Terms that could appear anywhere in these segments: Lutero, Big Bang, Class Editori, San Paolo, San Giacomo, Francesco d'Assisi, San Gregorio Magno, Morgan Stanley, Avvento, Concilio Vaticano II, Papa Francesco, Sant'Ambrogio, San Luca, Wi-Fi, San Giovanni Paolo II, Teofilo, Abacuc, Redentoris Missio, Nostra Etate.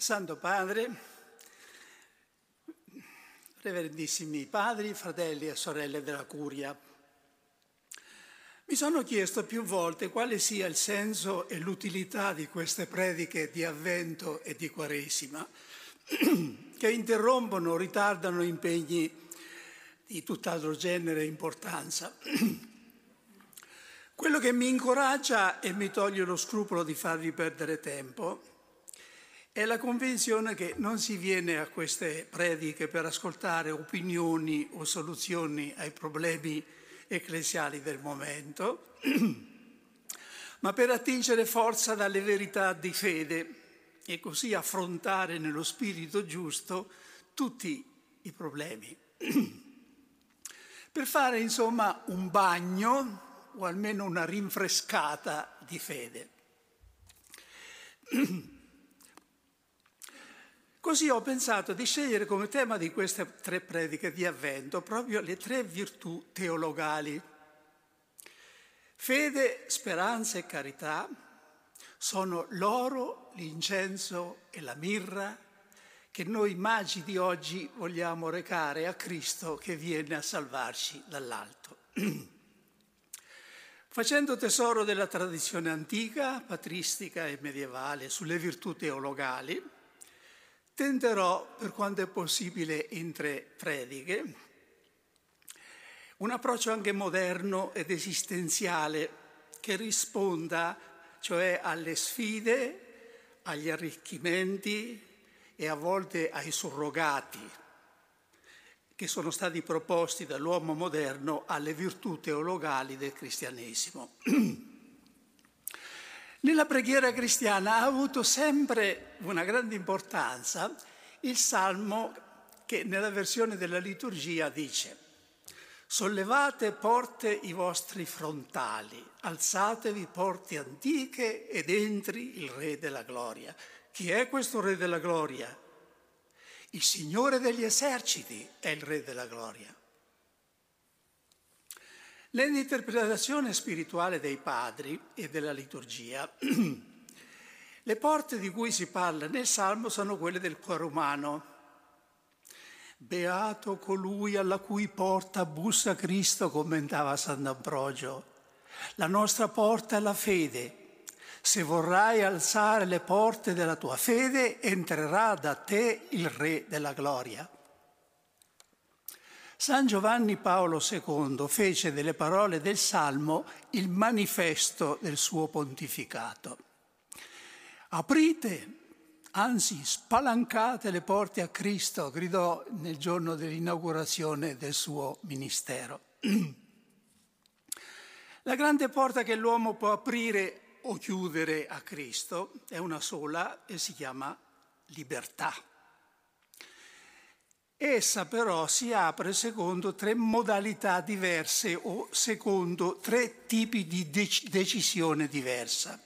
Santo Padre, reverendissimi padri, fratelli e sorelle della Curia, mi sono chiesto più volte quale sia il senso e l'utilità di queste prediche di Avvento e di Quaresima, che interrompono o ritardano impegni di tutt'altro genere e importanza. Quello che mi incoraggia e mi toglie lo scrupolo di farvi perdere tempo è la convinzione che non si viene a queste prediche per ascoltare opinioni o soluzioni ai problemi ecclesiali del momento, ma per attingere forza dalle verità di fede e così affrontare nello spirito giusto tutti i problemi. Per fare, insomma, un bagno o almeno una rinfrescata di fede. Così ho pensato di scegliere come tema di queste tre prediche di Avvento proprio le tre virtù teologali. Fede, speranza e carità sono l'oro, l'incenso e la mirra che noi magi di oggi vogliamo recare a Cristo che viene a salvarci dall'alto. Facendo tesoro della tradizione antica, patristica e medievale sulle virtù teologali, tenterò, per quanto è possibile in tre prediche, un approccio anche moderno ed esistenziale che risponda, cioè, alle sfide, agli arricchimenti e a volte ai surrogati che sono stati proposti dall'uomo moderno alle virtù teologali del cristianesimo. Nella preghiera cristiana ha avuto sempre una grande importanza il salmo che nella versione della liturgia dice: «Sollevate porte i vostri frontali, alzatevi porte antiche ed entri il Re della Gloria». Chi è questo Re della Gloria? Il Signore degli eserciti è il Re della Gloria. Nell'interpretazione spirituale dei padri e della liturgia, le porte di cui si parla nel Salmo sono quelle del cuore umano. Beato colui alla cui porta bussa Cristo, commentava Sant'Ambrogio. La nostra porta è la fede. Se vorrai alzare le porte della tua fede, entrerà da te il Re della Gloria. San Giovanni Paolo II fece delle parole del Salmo il manifesto del suo pontificato. Aprite, anzi spalancate le porte a Cristo, gridò nel giorno dell'inaugurazione del suo ministero. La grande porta che l'uomo può aprire o chiudere a Cristo è una sola e si chiama libertà. Essa però si apre secondo tre modalità diverse o secondo tre tipi di decisione diversa,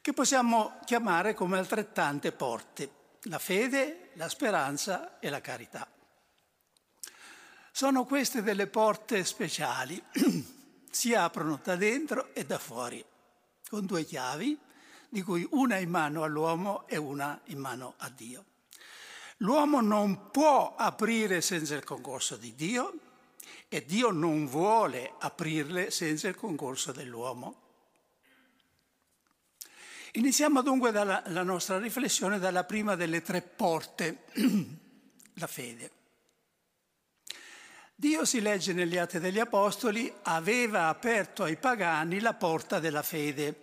che possiamo chiamare come altrettante porte: la fede, la speranza e la carità. Sono queste delle porte speciali, si aprono da dentro e da fuori, con due chiavi, di cui una in mano all'uomo e una in mano a Dio. L'uomo non può aprire senza il concorso di Dio e Dio non vuole aprirle senza il concorso dell'uomo. Iniziamo dunque la nostra riflessione dalla prima delle tre porte, la fede. Dio, si legge negli Atti degli Apostoli, aveva aperto ai pagani la porta della fede.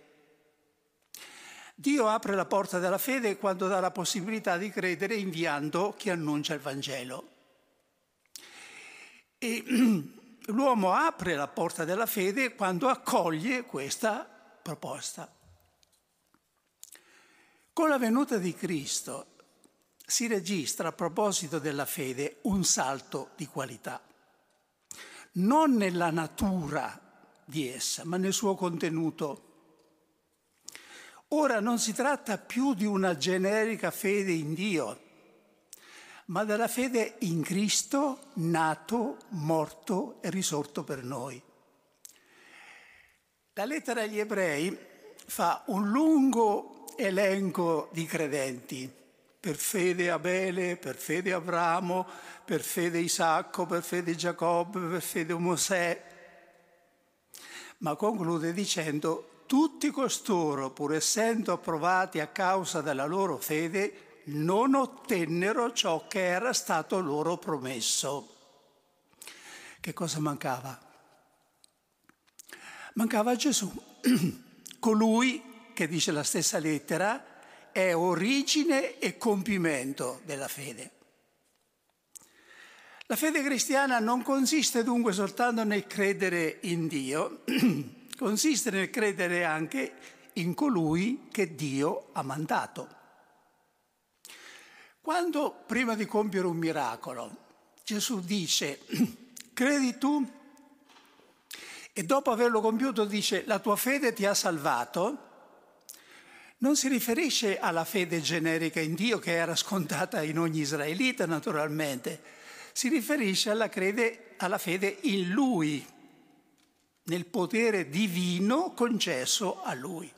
Dio apre la porta della fede quando dà la possibilità di credere inviando chi annuncia il Vangelo. E l'uomo apre la porta della fede quando accoglie questa proposta. Con la venuta di Cristo si registra, a proposito della fede, un salto di qualità. Non nella natura di essa, ma nel suo contenuto. Ora non si tratta più di una generica fede in Dio, ma della fede in Cristo nato, morto e risorto per noi. La lettera agli Ebrei fa un lungo elenco di credenti, per fede Abele, per fede Abramo, per fede Isacco, per fede Giacobbe, per fede Mosè. Ma conclude dicendo: tutti costoro, pur essendo approvati a causa della loro fede, non ottennero ciò che era stato loro promesso. Che cosa mancava? Mancava Gesù, colui che, dice la stessa lettera, è origine e compimento della fede. La fede cristiana non consiste dunque soltanto nel credere in Dio, consiste nel credere anche in colui che Dio ha mandato. Quando, prima di compiere un miracolo, Gesù dice: credi tu? E dopo averlo compiuto dice: la tua fede ti ha salvato. Non si riferisce alla fede generica in Dio, che era scontata in ogni israelita naturalmente, si riferisce alla fede in Lui, nel potere divino concesso a Lui.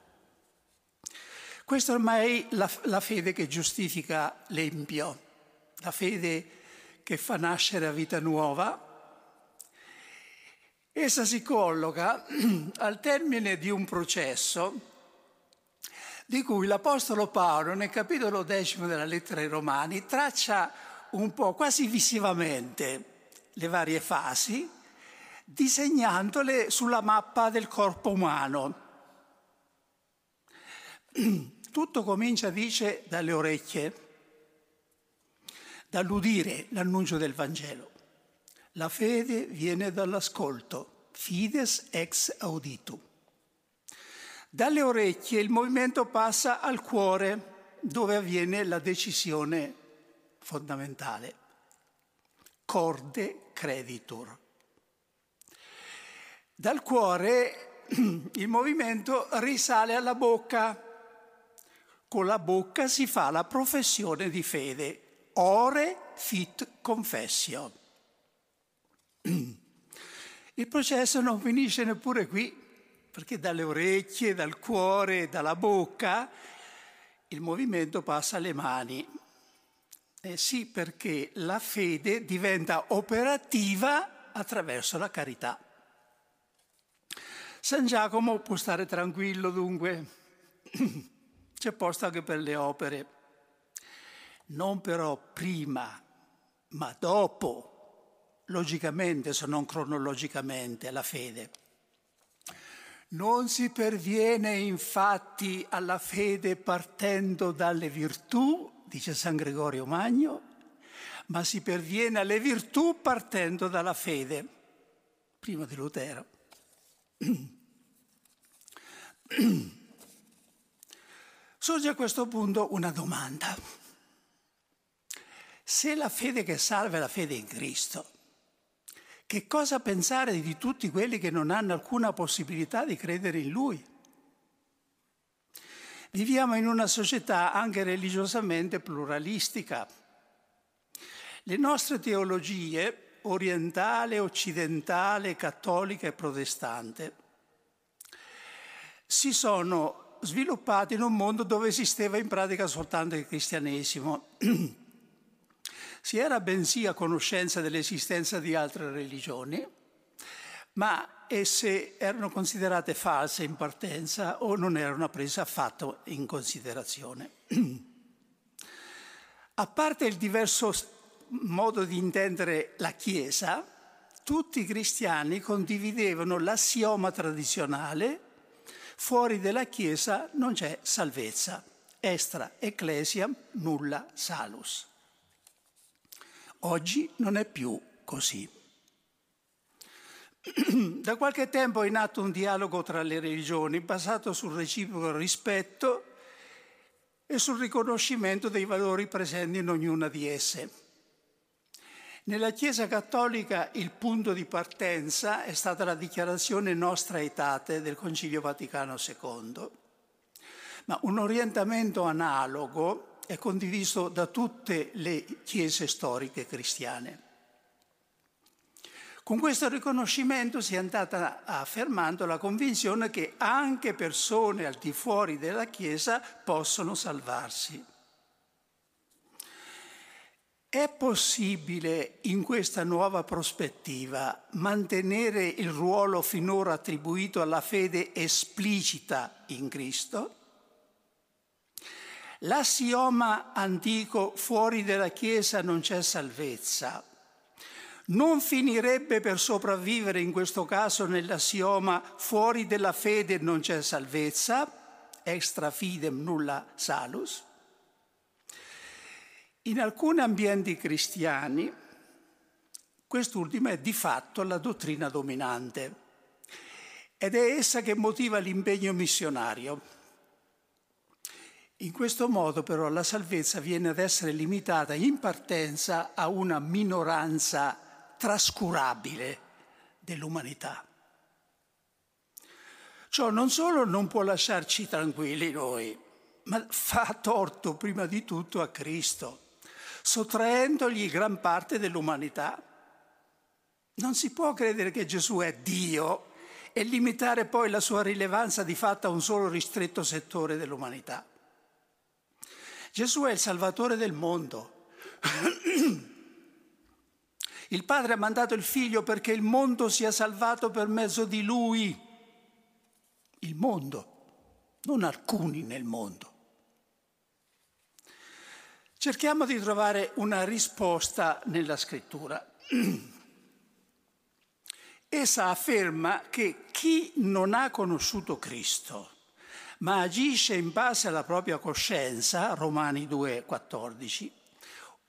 Questa ormai è la fede che giustifica l'empio, la fede che fa nascere a vita nuova. Essa si colloca al termine di un processo di cui l'Apostolo Paolo, nel capitolo 10 della lettera ai Romani, traccia un po' quasi visivamente le varie fasi, disegnandole sulla mappa del corpo umano. Tutto comincia, dice, dalle orecchie, dall'udire l'annuncio del Vangelo. La fede viene dall'ascolto, fides ex auditu. Dalle orecchie il movimento passa al cuore, dove avviene la decisione fondamentale. Corde creditur. Dal cuore il movimento risale alla bocca. Con la bocca si fa la professione di fede. Ore fit confessio. Il processo non finisce neppure qui, perché dalle orecchie, dal cuore, dalla bocca, il movimento passa alle mani. Sì, perché la fede diventa operativa attraverso la carità. San Giacomo può stare tranquillo, dunque. C'è posto anche per le opere. Non però prima, ma dopo, logicamente, se non cronologicamente, la fede. Non si perviene infatti alla fede partendo dalle virtù, dice San Gregorio Magno, ma si perviene alle virtù partendo dalla fede, prima di Lutero. Sorge a questo punto una domanda. Se la fede che salva è la fede in Cristo, che cosa pensare di tutti quelli che non hanno alcuna possibilità di credere in Lui? Viviamo in una società anche religiosamente pluralistica. Le nostre teologie, orientale, occidentale, cattolica e protestante, si sono sviluppate in un mondo dove esisteva in pratica soltanto il cristianesimo. Si era bensì a conoscenza dell'esistenza di altre religioni, ma esse erano considerate false in partenza o non erano prese affatto in considerazione. A parte il diverso modo di intendere la Chiesa, tutti i cristiani condividevano l'assioma tradizionale: fuori della Chiesa non c'è salvezza, extra ecclesiam nulla salus. Oggi non è più così. Da qualche tempo è in atto un dialogo tra le religioni basato sul reciproco rispetto e sul riconoscimento dei valori presenti in ognuna di esse. Nella Chiesa cattolica il punto di partenza è stata la dichiarazione Nostra Etate del Concilio Vaticano II, ma un orientamento analogo è condiviso da tutte le chiese storiche cristiane. Con questo riconoscimento si è andata affermando la convinzione che anche persone al di fuori della Chiesa possono salvarsi. È possibile in questa nuova prospettiva mantenere il ruolo finora attribuito alla fede esplicita in Cristo? L'assioma antico fuori dalla Chiesa non c'è salvezza non finirebbe per sopravvivere in questo caso nell'assioma fuori della fede non c'è salvezza, extra fidem nulla salus. In alcuni ambienti cristiani quest'ultima è di fatto la dottrina dominante ed è essa che motiva l'impegno missionario. In questo modo però la salvezza viene ad essere limitata in partenza a una minoranza trascurabile dell'umanità. Ciò non solo non può lasciarci tranquilli noi, ma fa torto prima di tutto a Cristo, sottraendogli gran parte dell'umanità. Non si può credere che Gesù è Dio e limitare poi la sua rilevanza di fatto a un solo ristretto settore dell'umanità. Gesù è il Salvatore del mondo. Il Padre ha mandato il Figlio perché il mondo sia salvato per mezzo di Lui. Il mondo, non alcuni nel mondo. Cerchiamo di trovare una risposta nella Scrittura. Essa afferma che chi non ha conosciuto Cristo, ma agisce in base alla propria coscienza, Romani 2,14,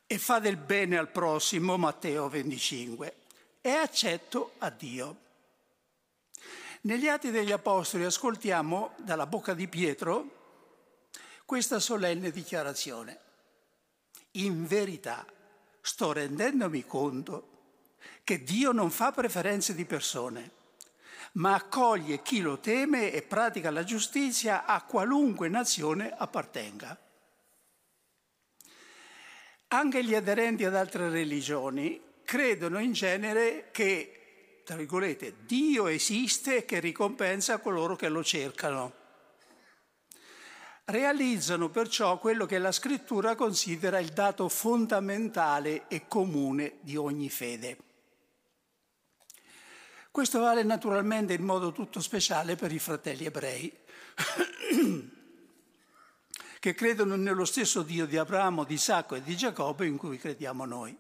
e fa del bene al prossimo, Matteo 25, è accetto a Dio. Negli Atti degli Apostoli ascoltiamo dalla bocca di Pietro questa solenne dichiarazione. In verità sto rendendomi conto che Dio non fa preferenze di persone, ma accoglie chi lo teme e pratica la giustizia a qualunque nazione appartenga. Anche gli aderenti ad altre religioni credono in genere che, tra virgolette, Dio esiste e che ricompensa coloro che lo cercano. Realizzano perciò quello che la Scrittura considera il dato fondamentale e comune di ogni fede. Questo vale naturalmente in modo tutto speciale per i fratelli ebrei, che credono nello stesso Dio di Abramo, di Isacco e di Giacobbe in cui crediamo noi.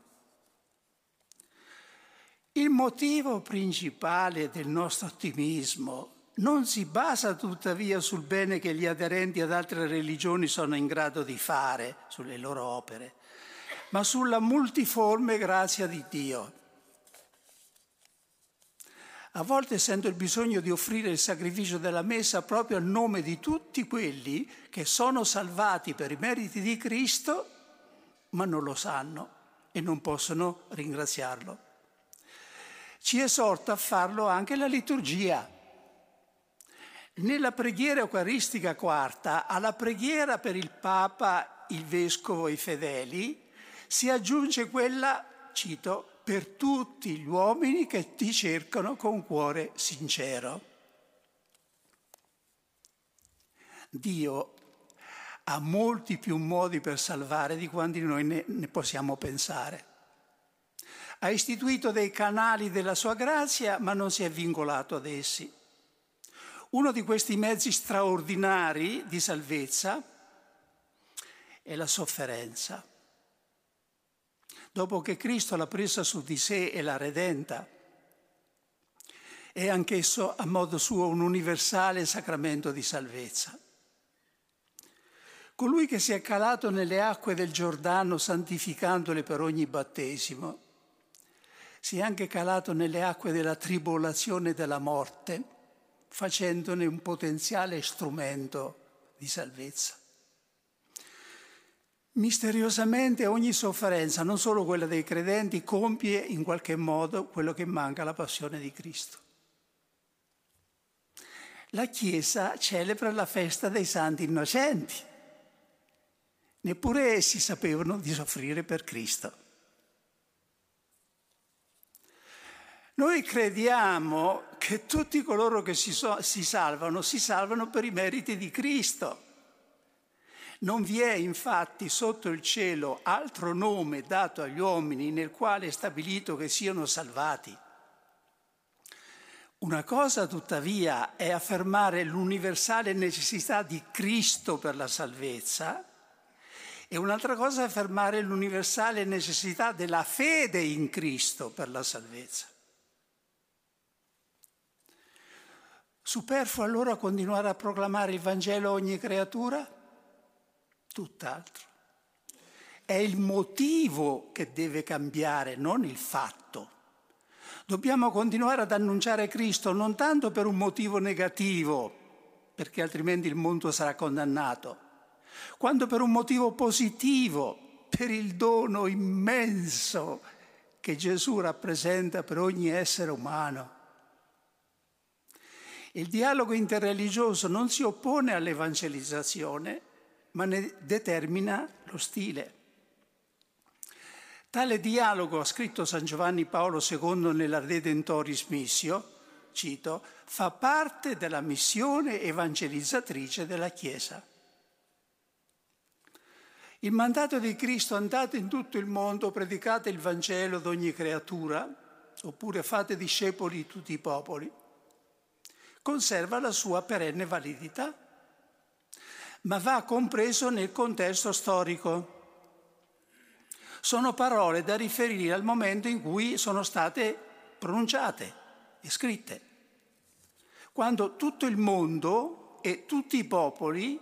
Il motivo principale del nostro ottimismo non si basa tuttavia sul bene che gli aderenti ad altre religioni sono in grado di fare, sulle loro opere, ma sulla multiforme grazia di Dio. A volte sento il bisogno di offrire il sacrificio della messa proprio a nome di tutti quelli che sono salvati per i meriti di Cristo, ma non lo sanno e non possono ringraziarlo. Ci esorta a farlo anche la liturgia. Nella preghiera eucaristica quarta, alla preghiera per il Papa, il Vescovo e i fedeli, si aggiunge quella, cito, per tutti gli uomini che ti cercano con cuore sincero. Dio ha molti più modi per salvare di quanti noi ne possiamo pensare. Ha istituito dei canali della sua grazia, ma non si è vincolato ad essi. Uno di questi mezzi straordinari di salvezza è la sofferenza. Dopo che Cristo l'ha presa su di sé e l'ha redenta, è anch'esso a modo suo un universale sacramento di salvezza. Colui che si è calato nelle acque del Giordano santificandole per ogni battesimo, si è anche calato nelle acque della tribolazione e della morte, facendone un potenziale strumento di salvezza. Misteriosamente ogni sofferenza, non solo quella dei credenti, compie in qualche modo quello che manca alla passione di Cristo. La Chiesa celebra la festa dei santi innocenti. Neppure essi sapevano di soffrire per Cristo. Noi crediamo che tutti coloro che si salvano per i meriti di Cristo. Non vi è infatti sotto il cielo altro nome dato agli uomini nel quale è stabilito che siano salvati. Una cosa, tuttavia, è affermare l'universale necessità di Cristo per la salvezza e un'altra cosa è affermare l'universale necessità della fede in Cristo per la salvezza. Superfluo allora continuare a proclamare il Vangelo a ogni creatura? Tutt'altro. È il motivo che deve cambiare, non il fatto. Dobbiamo continuare ad annunciare Cristo non tanto per un motivo negativo, perché altrimenti il mondo sarà condannato, quanto per un motivo positivo, per il dono immenso che Gesù rappresenta per ogni essere umano. Il dialogo interreligioso non si oppone all'evangelizzazione, ma ne determina lo stile. Tale dialogo, ha scritto San Giovanni Paolo II nella Redentoris Missio, cito, fa parte della missione evangelizzatrice della Chiesa. Il mandato di Cristo, andate in tutto il mondo, predicate il Vangelo ad ogni creatura, oppure fate discepoli di tutti i popoli, conserva la sua perenne validità, ma va compreso nel contesto storico. Sono parole da riferire al momento in cui sono state pronunciate e scritte, quando tutto il mondo e tutti i popoli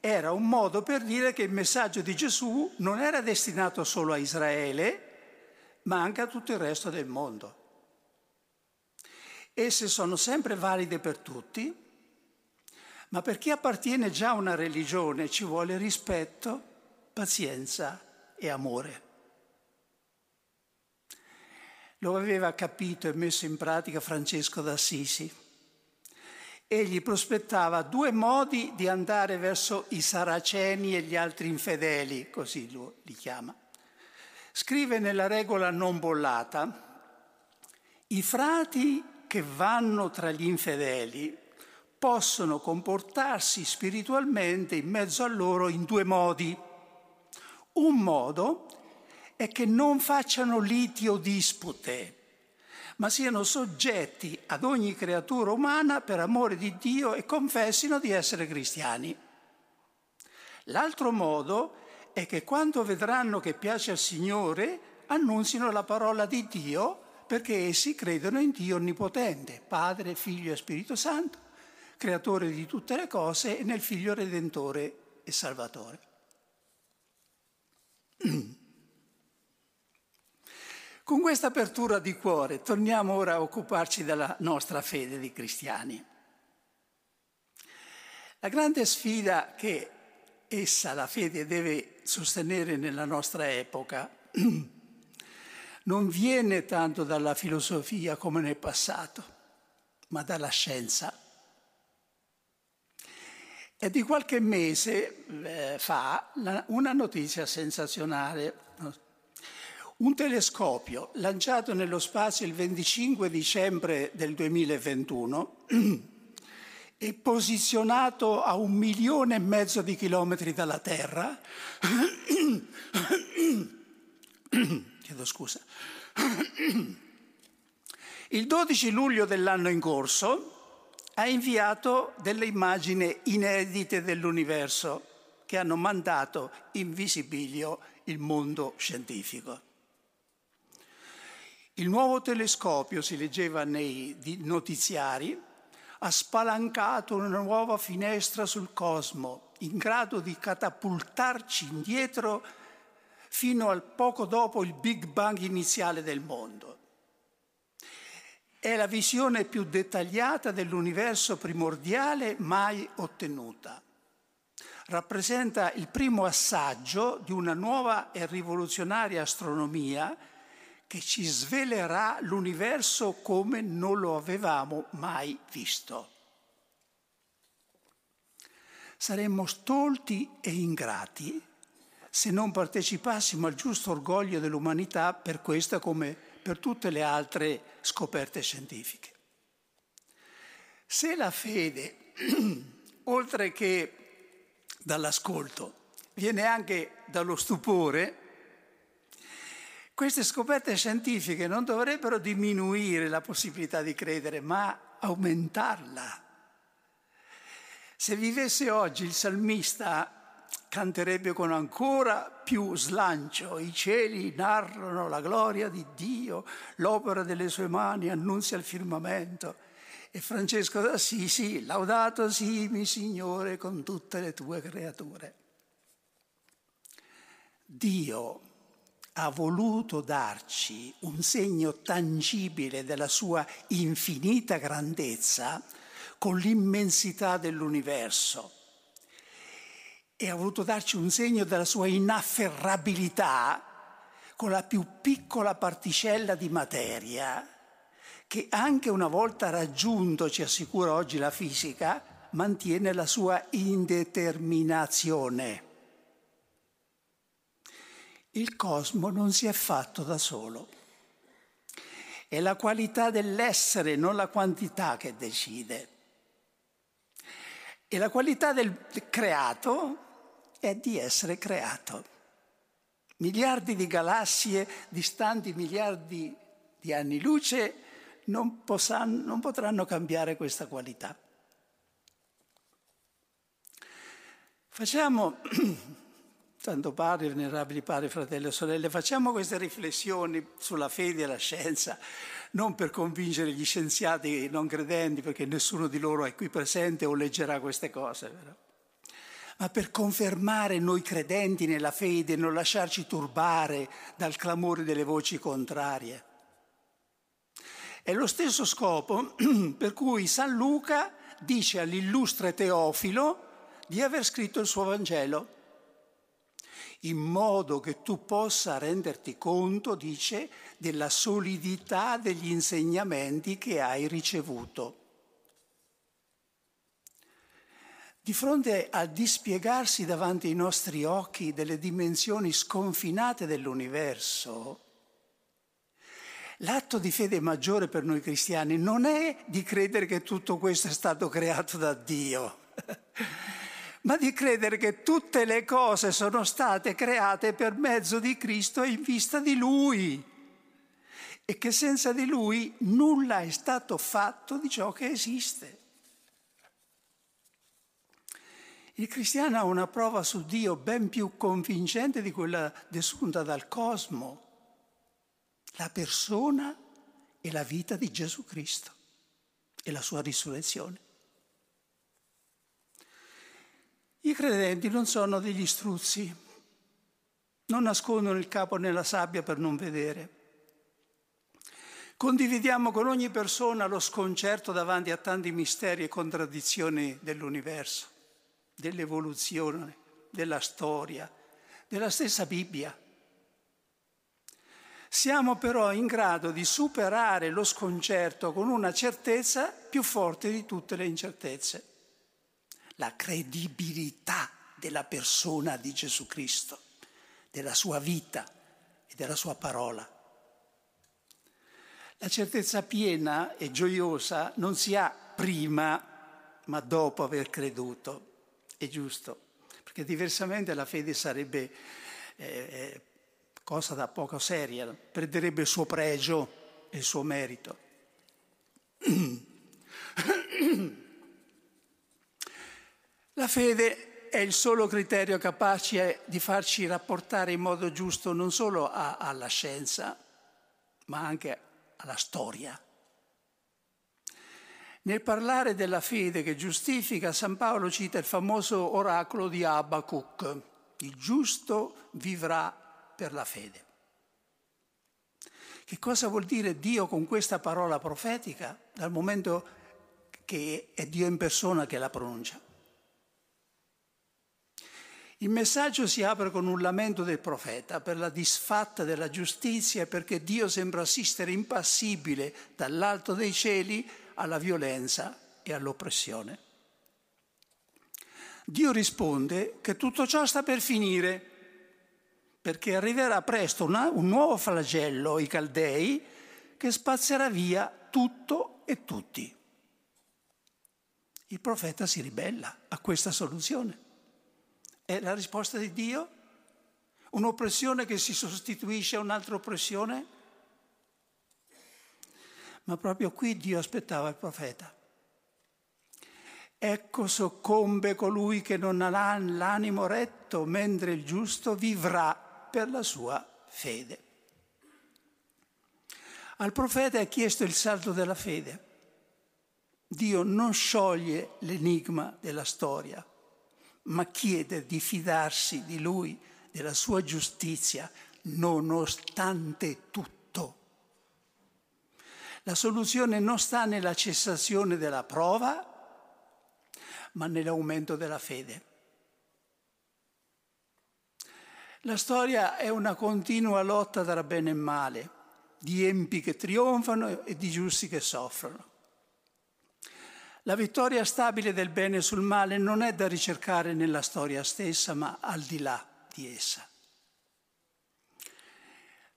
era un modo per dire che il messaggio di Gesù non era destinato solo a Israele, ma anche a tutto il resto del mondo. Esse sono sempre valide per tutti, ma per chi appartiene già a una religione ci vuole rispetto, pazienza e amore. Lo aveva capito e messo in pratica Francesco d'Assisi. Egli prospettava due modi di andare verso i saraceni e gli altri infedeli, così li chiama. Scrive nella regola non bollata: i frati che vanno tra gli infedeli possono comportarsi spiritualmente in mezzo a loro in due modi. Un modo è che non facciano liti o dispute, ma siano soggetti ad ogni creatura umana per amore di Dio e confessino di essere cristiani. L'altro modo è che quando vedranno che piace al Signore, annunzino la parola di Dio, perché essi credono in Dio Onnipotente, Padre, Figlio e Spirito Santo, creatore di tutte le cose, e nel Figlio Redentore e Salvatore. Con questa apertura di cuore torniamo ora a occuparci della nostra fede di cristiani. La grande sfida che essa, la fede, deve sostenere nella nostra epoca non viene tanto dalla filosofia come nel passato, ma dalla scienza. È di qualche mese fa una notizia sensazionale. Un telescopio lanciato nello spazio il 25 dicembre del 2021 e posizionato a 1,5 milioni di chilometri dalla Terra, chiedo scusa, il 12 luglio dell'anno in corso, ha inviato delle immagini inedite dell'universo che hanno mandato in visibilio il mondo scientifico. Il nuovo telescopio, si leggeva nei notiziari, ha spalancato una nuova finestra sul cosmo, in grado di catapultarci indietro fino al poco dopo il Big Bang iniziale del mondo. È la visione più dettagliata dell'universo primordiale mai ottenuta. Rappresenta il primo assaggio di una nuova e rivoluzionaria astronomia che ci svelerà l'universo come non lo avevamo mai visto. Saremmo stolti e ingrati se non partecipassimo al giusto orgoglio dell'umanità per questa come per tutte le altre scoperte scientifiche. Se la fede, oltre che dall'ascolto, viene anche dallo stupore, queste scoperte scientifiche non dovrebbero diminuire la possibilità di credere, ma aumentarla. Se vivesse oggi il salmista canterebbe con ancora più slancio: i cieli narrano la gloria di Dio, l'opera delle sue mani annunzia il firmamento. E Francesco d'Assisi: laudato sii mi Signore con tutte le tue creature. Dio ha voluto darci un segno tangibile della sua infinita grandezza con l'immensità dell'universo, e ha voluto darci un segno della sua inafferrabilità con la più piccola particella di materia, che anche una volta raggiunto, ci assicura oggi la fisica, mantiene la sua indeterminazione. Il cosmo non si è fatto da solo. È la qualità dell'essere, non la quantità, che decide. E la qualità del creato è di essere creato. Miliardi di galassie distanti miliardi di anni luce non potranno cambiare questa qualità. Facciamo, tanto padre, venerabili padri, fratelli e sorelle, facciamo queste riflessioni sulla fede e la scienza, non per convincere gli scienziati non credenti, perché nessuno di loro è qui presente o leggerà queste cose, però, ma per confermare noi credenti nella fede, non lasciarci turbare dal clamore delle voci contrarie. È lo stesso scopo per cui San Luca dice all'illustre Teofilo di aver scritto il suo Vangelo, in modo che tu possa renderti conto, dice, della solidità degli insegnamenti che hai ricevuto. Di fronte al dispiegarsi davanti ai nostri occhi delle dimensioni sconfinate dell'universo, l'atto di fede maggiore per noi cristiani non è di credere che tutto questo è stato creato da Dio, ma di credere che tutte le cose sono state create per mezzo di Cristo e in vista di Lui, e che senza di Lui nulla è stato fatto di ciò che esiste. Il cristiano ha una prova su Dio ben più convincente di quella desunta dal cosmo: la persona e la vita di Gesù Cristo e la sua risurrezione. I credenti non sono degli struzzi, non nascondono il capo nella sabbia per non vedere. Condividiamo con ogni persona lo sconcerto davanti a tanti misteri e contraddizioni dell'universo, dell'evoluzione, della storia, della stessa Bibbia. Siamo però in grado di superare lo sconcerto con una certezza più forte di tutte le incertezze: la credibilità della persona di Gesù Cristo, della sua vita e della sua parola. La certezza piena e gioiosa non si ha prima, ma dopo aver creduto. È giusto, perché diversamente la fede sarebbe cosa da poco seria, perderebbe il suo pregio e il suo merito. La fede è il solo criterio capace di farci rapportare in modo giusto non solo alla scienza, ma anche alla storia. Nel parlare della fede che giustifica, San Paolo cita il famoso oracolo di Abacuc: il giusto vivrà per la fede. Che cosa vuol dire Dio con questa parola profetica, dal momento che è Dio in persona che la pronuncia? Il messaggio si apre con un lamento del profeta per la disfatta della giustizia, perché Dio sembra assistere impassibile dall'alto dei cieli alla violenza e all'oppressione. Dio risponde che tutto ciò sta per finire, perché arriverà presto un nuovo flagello, i Caldei, che spazzerà via tutto e tutti. Il profeta si ribella a questa soluzione. è la risposta di Dio? Un'oppressione che si sostituisce a un'altra oppressione? Ma proprio qui Dio aspettava il profeta. Ecco soccombe colui che non ha l'animo retto, mentre il giusto vivrà per la sua fede. Al profeta è chiesto il salto della fede. Dio non scioglie l'enigma della storia, ma chiede di fidarsi di Lui, della sua giustizia, nonostante tutto. La soluzione non sta nella cessazione della prova, ma nell'aumento della fede. La storia è una continua lotta tra bene e male, di empi che trionfano e di giusti che soffrono. La vittoria stabile del bene sul male non è da ricercare nella storia stessa, ma al di là di essa.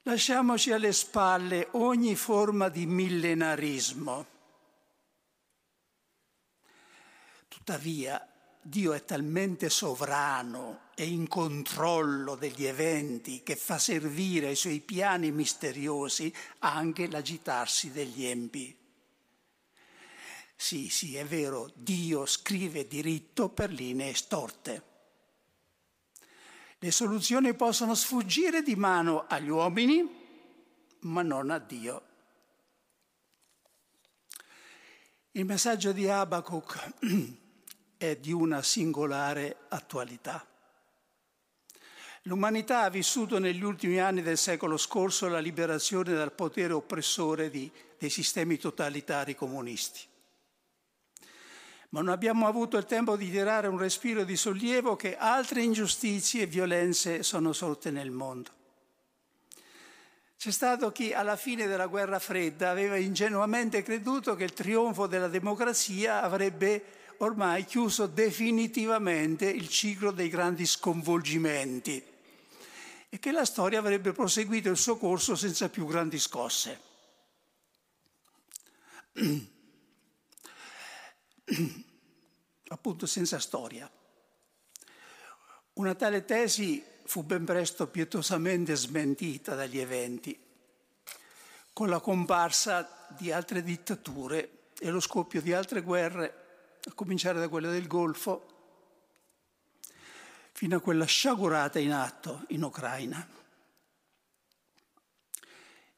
Lasciamoci alle spalle ogni forma di millenarismo. Tuttavia, Dio è talmente sovrano e in controllo degli eventi che fa servire ai Suoi piani misteriosi anche l'agitarsi degli empi. Sì, è vero, Dio scrive diritto per linee storte. Le soluzioni possono sfuggire di mano agli uomini, ma non a Dio. Il messaggio di Abacuc è di una singolare attualità. L'umanità ha vissuto negli ultimi anni del secolo scorso la liberazione dal potere oppressore dei sistemi totalitari comunisti. Ma non abbiamo avuto il tempo di tirare un respiro di sollievo che altre ingiustizie e violenze sono sorte nel mondo. C'è stato chi alla fine della guerra fredda aveva ingenuamente creduto che il trionfo della democrazia avrebbe ormai chiuso definitivamente il ciclo dei grandi sconvolgimenti e che la storia avrebbe proseguito il suo corso senza più grandi scosse. Appunto, senza storia. Una tale tesi fu ben presto pietosamente smentita dagli eventi, con la comparsa di altre dittature e lo scoppio di altre guerre, a cominciare da quella del Golfo, fino a quella sciagurata in atto in Ucraina.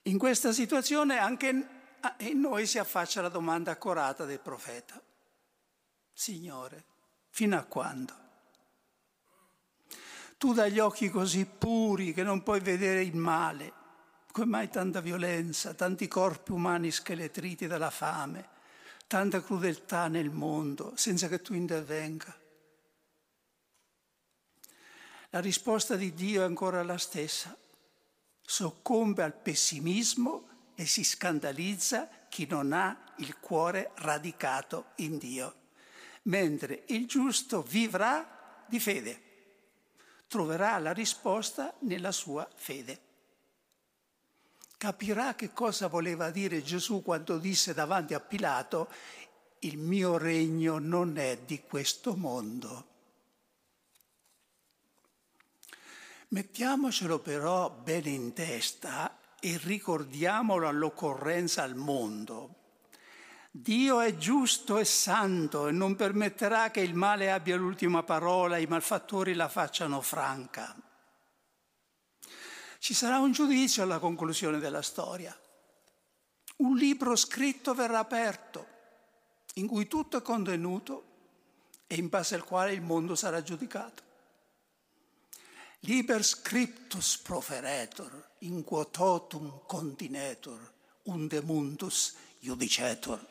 In questa situazione anche in noi si affaccia la domanda accorata del profeta. Signore, fino a quando? Tu dagli occhi così puri che non puoi vedere il male, come mai tanta violenza, tanti corpi umani scheletriti dalla fame, tanta crudeltà nel mondo, senza che tu intervenga? La risposta di Dio è ancora la stessa. Soccombe al pessimismo e si scandalizza chi non ha il cuore radicato in Dio. Mentre il giusto vivrà di fede, troverà la risposta nella sua fede. Capirà che cosa voleva dire Gesù quando disse davanti a Pilato: il mio regno non è di questo mondo. Mettiamocelo però bene in testa e ricordiamolo all'occorrenza al mondo. Dio è giusto e santo e non permetterà che il male abbia l'ultima parola, i malfattori la facciano franca. Ci sarà un giudizio alla conclusione della storia. Un libro scritto verrà aperto, in cui tutto è contenuto e in base al quale il mondo sarà giudicato. Liber scriptus proferetur, in quototum continetur, unde mundus iudicetur.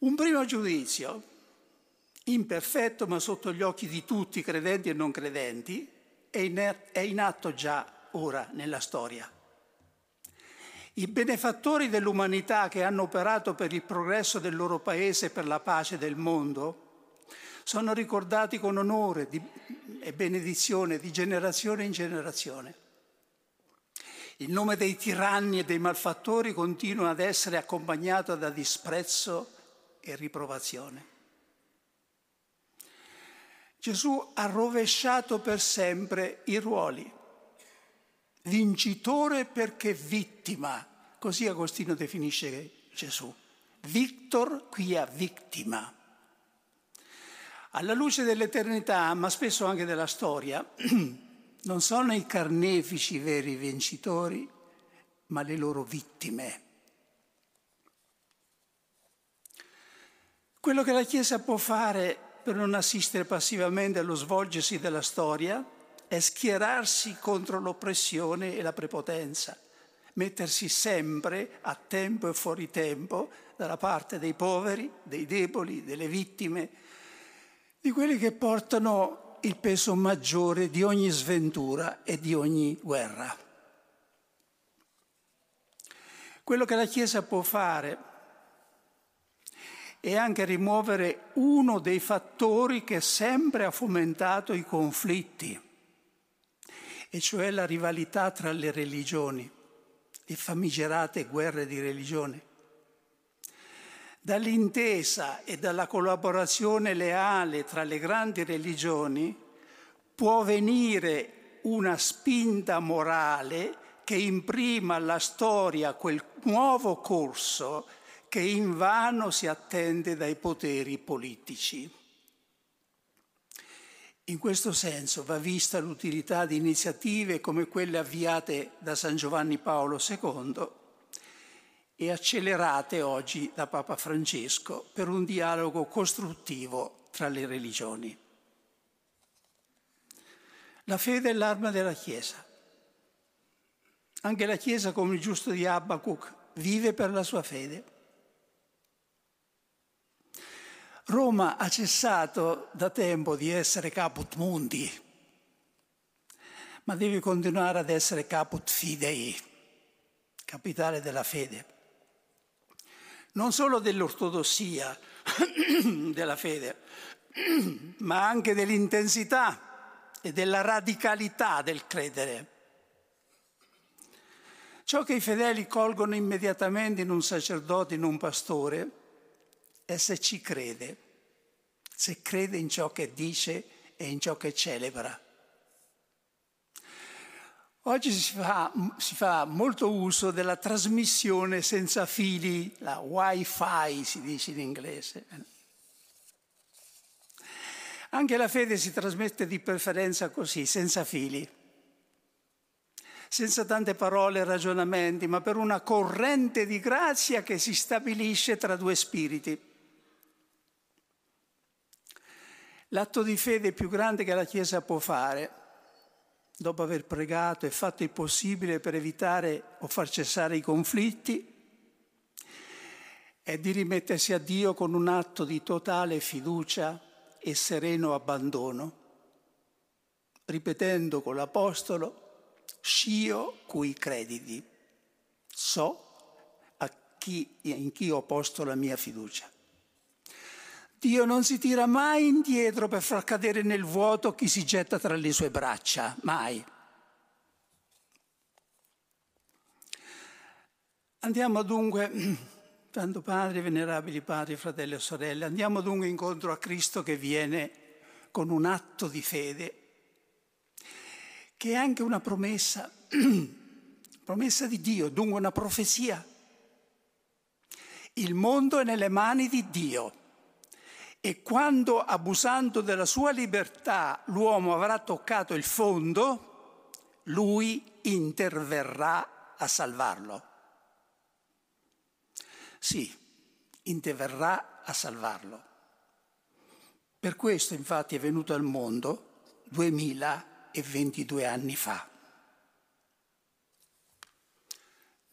Un primo giudizio, imperfetto ma sotto gli occhi di tutti, credenti e non credenti, è in atto già ora nella storia. I benefattori dell'umanità che hanno operato per il progresso del loro paese e per la pace del mondo sono ricordati con onore e benedizione di generazione in generazione. Il nome dei tiranni e dei malfattori continua ad essere accompagnato da disprezzo e riprovazione. Gesù ha rovesciato per sempre i ruoli. Vincitore perché vittima, così Agostino definisce Gesù. Victor quia vittima. Alla luce dell'eternità, ma spesso anche della storia, non sono i carnefici veri vincitori, ma le loro vittime. Quello che la Chiesa può fare per non assistere passivamente allo svolgersi della storia è schierarsi contro l'oppressione e la prepotenza, mettersi sempre, a tempo e fuori tempo, dalla parte dei poveri, dei deboli, delle vittime, di quelli che portano il peso maggiore di ogni sventura e di ogni guerra. Quello che la Chiesa può fare è anche rimuovere uno dei fattori che sempre ha fomentato i conflitti, e cioè la rivalità tra le religioni, le famigerate guerre di religione. Dall'intesa e dalla collaborazione leale tra le grandi religioni può venire una spinta morale che imprima alla storia quel nuovo corso che invano si attende dai poteri politici. In questo senso va vista l'utilità di iniziative come quelle avviate da San Giovanni Paolo II e accelerate oggi da Papa Francesco per un dialogo costruttivo tra le religioni. La fede è l'arma della Chiesa. Anche la Chiesa, come il giusto di Abacuc, vive per la sua fede. Roma ha cessato da tempo di essere caput mundi, ma deve continuare ad essere caput fidei, capitale della fede. Non solo dell'ortodossia della fede, ma anche dell'intensità e della radicalità del credere. Ciò che i fedeli colgono immediatamente in un sacerdote, in un pastore, è se ci crede, se crede in ciò che dice e in ciò che celebra. Oggi si fa molto uso della trasmissione senza fili, la Wi-Fi si dice in inglese. Anche la fede si trasmette di preferenza così, senza fili, senza tante parole e ragionamenti, ma per una corrente di grazia che si stabilisce tra due spiriti. L'atto di fede più grande che la Chiesa può fare, dopo aver pregato e fatto il possibile per evitare o far cessare i conflitti, è di rimettersi a Dio con un atto di totale fiducia e sereno abbandono, ripetendo con l'Apostolo, scio cui credidi, so in chi ho posto la mia fiducia. Dio non si tira mai indietro per far cadere nel vuoto chi si getta tra le sue braccia, mai. Andiamo dunque, Santo Padre, venerabili padri, fratelli e sorelle, andiamo dunque incontro a Cristo che viene con un atto di fede, che è anche una promessa, promessa di Dio, dunque una profezia. Il mondo è nelle mani di Dio. E quando, abusando della sua libertà, l'uomo avrà toccato il fondo, lui interverrà a salvarlo. Sì, interverrà a salvarlo. Per questo, infatti, è venuto al mondo 2022 anni fa.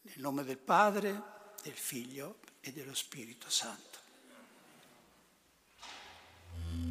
Nel nome del Padre, del Figlio e dello Spirito Santo.